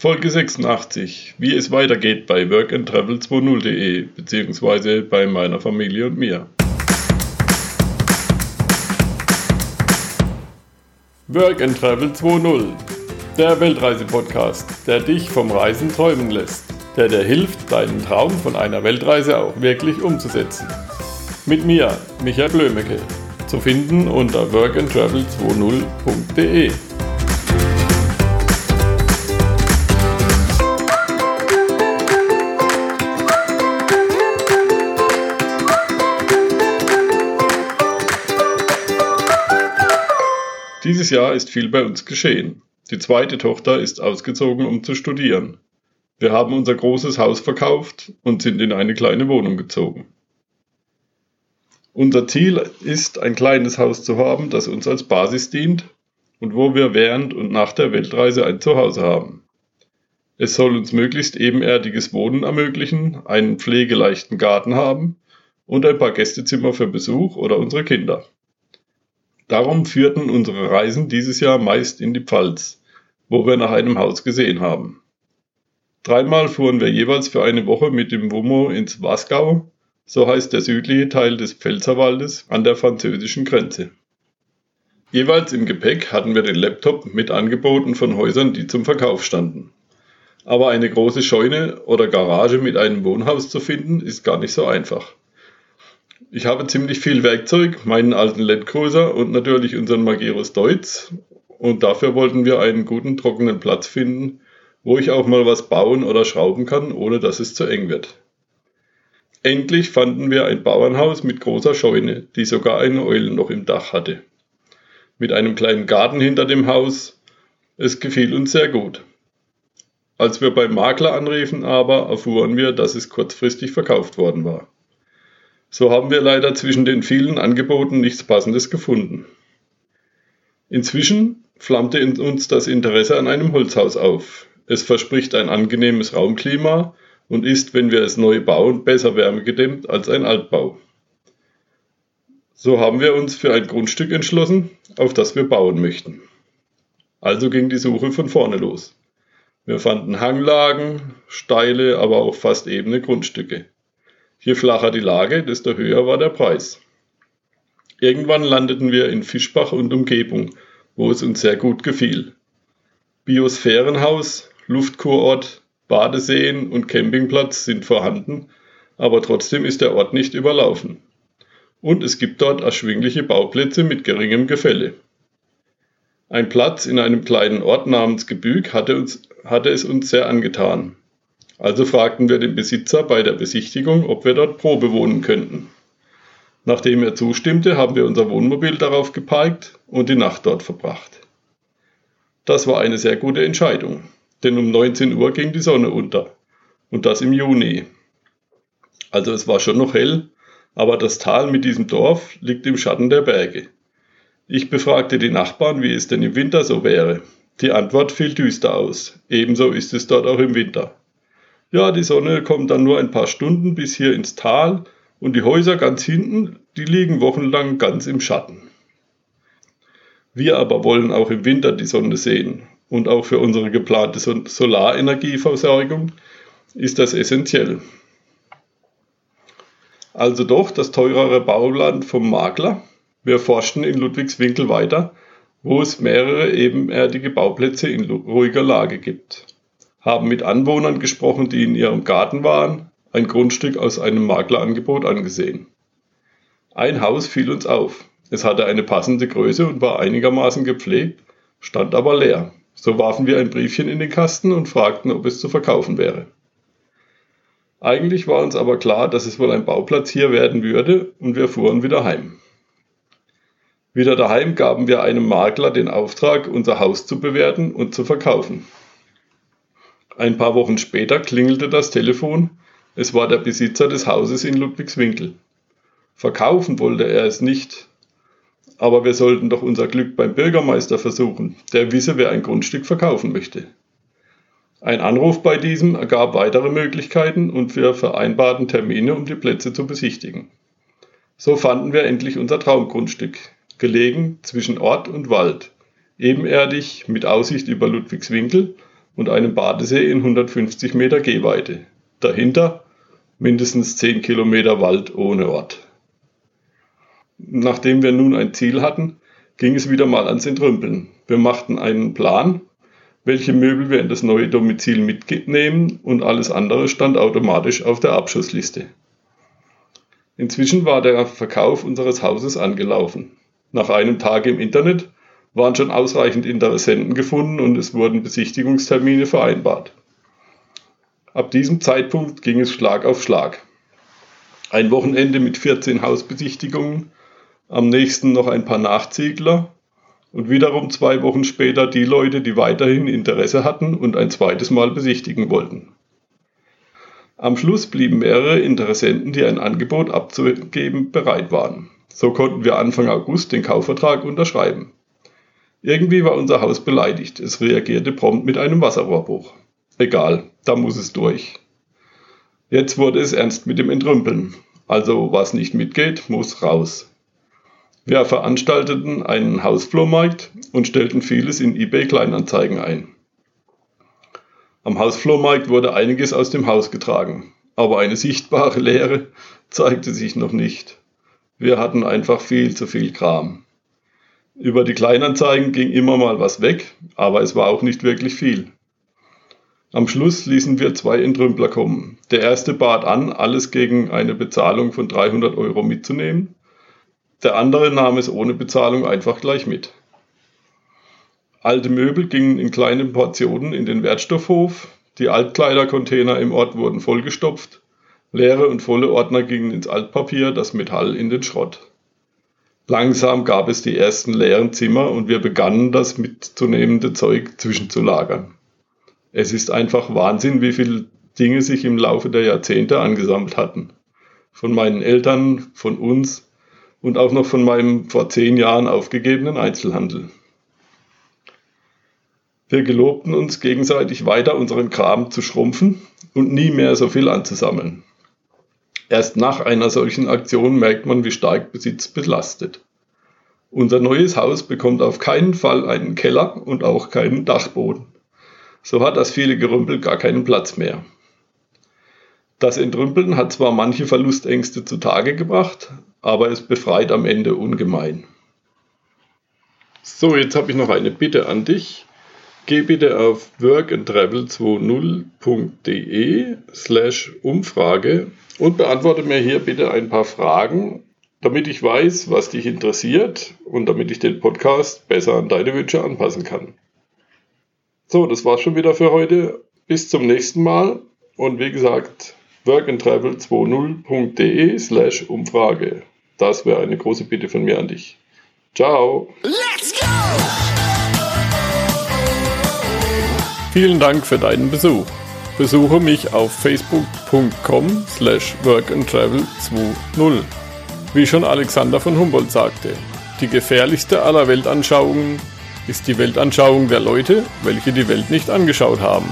Folge 86, wie es weitergeht bei workandtravel20.de bzw. bei meiner Familie und mir. workandtravel20, der Weltreise-Podcast, der dich vom Reisen träumen lässt, der dir hilft, deinen Traum von einer Weltreise auch wirklich umzusetzen. Mit mir, Michael Löhmecke, zu finden unter workandtravel20.de. Dieses Jahr ist viel bei uns geschehen. Die zweite Tochter ist ausgezogen, um zu studieren. Wir haben unser großes Haus verkauft und sind in eine kleine Wohnung gezogen. Unser Ziel ist, ein kleines Haus zu haben, das uns als Basis dient und wo wir während und nach der Weltreise ein Zuhause haben. Es soll uns möglichst ebenerdiges Wohnen ermöglichen, einen pflegeleichten Garten haben und ein paar Gästezimmer für Besuch oder unsere Kinder. Darum führten unsere Reisen dieses Jahr meist in die Pfalz, wo wir nach einem Haus gesehen haben. Dreimal fuhren wir jeweils für eine Woche mit dem Womo ins Wasgau, so heißt der südliche Teil des Pfälzerwaldes an der französischen Grenze. Jeweils im Gepäck hatten wir den Laptop mit Angeboten von Häusern, die zum Verkauf standen. Aber eine große Scheune oder Garage mit einem Wohnhaus zu finden, ist gar nicht so einfach. Ich habe ziemlich viel Werkzeug, meinen alten Landcruiser und natürlich unseren Magirus Deutz, und dafür wollten wir einen guten, trockenen Platz finden, wo ich auch mal was bauen oder schrauben kann, ohne dass es zu eng wird. Endlich fanden wir ein Bauernhaus mit großer Scheune, die sogar eine Eule noch im Dach hatte. Mit einem kleinen Garten hinter dem Haus. Es gefiel uns sehr gut. Als wir beim Makler anriefen aber, erfuhren wir, dass es kurzfristig verkauft worden war. So haben wir leider zwischen den vielen Angeboten nichts Passendes gefunden. Inzwischen flammte in uns das Interesse an einem Holzhaus auf. Es verspricht ein angenehmes Raumklima und ist, wenn wir es neu bauen, besser wärmegedämmt als ein Altbau. So haben wir uns für ein Grundstück entschlossen, auf das wir bauen möchten. Also ging die Suche von vorne los. Wir fanden Hanglagen, steile, aber auch fast ebene Grundstücke. Je flacher die Lage, desto höher war der Preis. Irgendwann landeten wir in Fischbach und Umgebung, wo es uns sehr gut gefiel. Biosphärenhaus, Luftkurort, Badeseen und Campingplatz sind vorhanden, aber trotzdem ist der Ort nicht überlaufen. Und es gibt dort erschwingliche Bauplätze mit geringem Gefälle. Ein Platz in einem kleinen Ort namens Gebüg hatte es uns sehr angetan. Also fragten wir den Besitzer bei der Besichtigung, ob wir dort Probe wohnen könnten. Nachdem er zustimmte, haben wir unser Wohnmobil darauf geparkt und die Nacht dort verbracht. Das war eine sehr gute Entscheidung, denn um 19 Uhr ging die Sonne unter, und das im Juni. Also es war schon noch hell, aber das Tal mit diesem Dorf liegt im Schatten der Berge. Ich befragte die Nachbarn, wie es denn im Winter so wäre. Die Antwort fiel düster aus, ebenso ist es dort auch im Winter. Ja, die Sonne kommt dann nur ein paar Stunden bis hier ins Tal und die Häuser ganz hinten, die liegen wochenlang ganz im Schatten. Wir aber wollen auch im Winter die Sonne sehen, und auch für unsere geplante Solarenergieversorgung ist das essentiell. Also doch das teurere Bauland vom Makler. Wir forschten in Ludwigswinkel weiter, wo es mehrere ebenerdige Bauplätze in ruhiger Lage gibt. Haben mit Anwohnern gesprochen, die in ihrem Garten waren, ein Grundstück aus einem Maklerangebot angesehen. Ein Haus fiel uns auf. Es hatte eine passende Größe und war einigermaßen gepflegt, stand aber leer. So warfen wir ein Briefchen in den Kasten und fragten, ob es zu verkaufen wäre. Eigentlich war uns aber klar, dass es wohl ein Bauplatz hier werden würde, und wir fuhren wieder heim. Wieder daheim gaben wir einem Makler den Auftrag, unser Haus zu bewerten und zu verkaufen. Ein paar Wochen später klingelte das Telefon. Es war der Besitzer des Hauses in Ludwigswinkel. Verkaufen wollte er es nicht. Aber wir sollten doch unser Glück beim Bürgermeister versuchen. Der wisse, wer ein Grundstück verkaufen möchte. Ein Anruf bei diesem ergab weitere Möglichkeiten, und wir vereinbarten Termine, um die Plätze zu besichtigen. So fanden wir endlich unser Traumgrundstück, gelegen zwischen Ort und Wald, ebenerdig mit Aussicht über Ludwigswinkel und einem Badesee in 150 Meter Gehweite. Dahinter mindestens 10 Kilometer Wald ohne Ort. Nachdem wir nun ein Ziel hatten, ging es wieder mal ans Entrümpeln. Wir machten einen Plan, welche Möbel wir in das neue Domizil mitnehmen, und alles andere stand automatisch auf der Abschussliste. Inzwischen war der Verkauf unseres Hauses angelaufen. Nach einem Tag im Internet waren schon ausreichend Interessenten gefunden und es wurden Besichtigungstermine vereinbart. Ab diesem Zeitpunkt ging es Schlag auf Schlag. Ein Wochenende mit 14 Hausbesichtigungen, am nächsten noch ein paar Nachziegler und wiederum 2 Wochen später die Leute, die weiterhin Interesse hatten und ein zweites Mal besichtigen wollten. Am Schluss blieben mehrere Interessenten, die ein Angebot abzugeben bereit waren. So konnten wir Anfang August den Kaufvertrag unterschreiben. Irgendwie war unser Haus beleidigt, es reagierte prompt mit einem Wasserrohrbruch. Egal, da muss es durch. Jetzt wurde es ernst mit dem Entrümpeln. Also, was nicht mitgeht, muss raus. Wir veranstalteten einen Hausflohmarkt und stellten vieles in eBay-Kleinanzeigen ein. Am Hausflohmarkt wurde einiges aus dem Haus getragen, aber eine sichtbare Leere zeigte sich noch nicht. Wir hatten einfach viel zu viel Kram. Über die Kleinanzeigen ging immer mal was weg, aber es war auch nicht wirklich viel. Am Schluss ließen wir 2 Entrümpler kommen. Der erste bat an, alles gegen eine Bezahlung von 300 € mitzunehmen. Der andere nahm es ohne Bezahlung einfach gleich mit. Alte Möbel gingen in kleinen Portionen in den Wertstoffhof, die Altkleidercontainer im Ort wurden vollgestopft, leere und volle Ordner gingen ins Altpapier, das Metall in den Schrott. Langsam gab es die ersten leeren Zimmer und wir begannen, das mitzunehmende Zeug zwischenzulagern. Es ist einfach Wahnsinn, wie viele Dinge sich im Laufe der Jahrzehnte angesammelt hatten. Von meinen Eltern, von uns und auch noch von meinem vor 10 Jahren aufgegebenen Einzelhandel. Wir gelobten uns gegenseitig weiter, unseren Kram zu schrumpfen und nie mehr so viel anzusammeln. Erst nach einer solchen Aktion merkt man, wie stark Besitz belastet. Unser neues Haus bekommt auf keinen Fall einen Keller und auch keinen Dachboden. So hat das viele Gerümpel gar keinen Platz mehr. Das Entrümpeln hat zwar manche Verlustängste zutage gebracht, aber es befreit am Ende ungemein. So, jetzt habe ich noch eine Bitte an dich. Geh bitte auf workandtravel20.de/Umfrage und beantworte mir hier bitte ein paar Fragen, damit ich weiß, was dich interessiert und damit ich den Podcast besser an deine Wünsche anpassen kann. So, das war's schon wieder für heute. Bis zum nächsten Mal und wie gesagt, workandtravel20.de/Umfrage. Das wäre eine große Bitte von mir an dich. Ciao! Let's go! Vielen Dank für deinen Besuch. Besuche mich auf facebook.com/workandtravel20. Wie schon Alexander von Humboldt sagte, die gefährlichste aller Weltanschauungen ist die Weltanschauung der Leute, welche die Welt nicht angeschaut haben.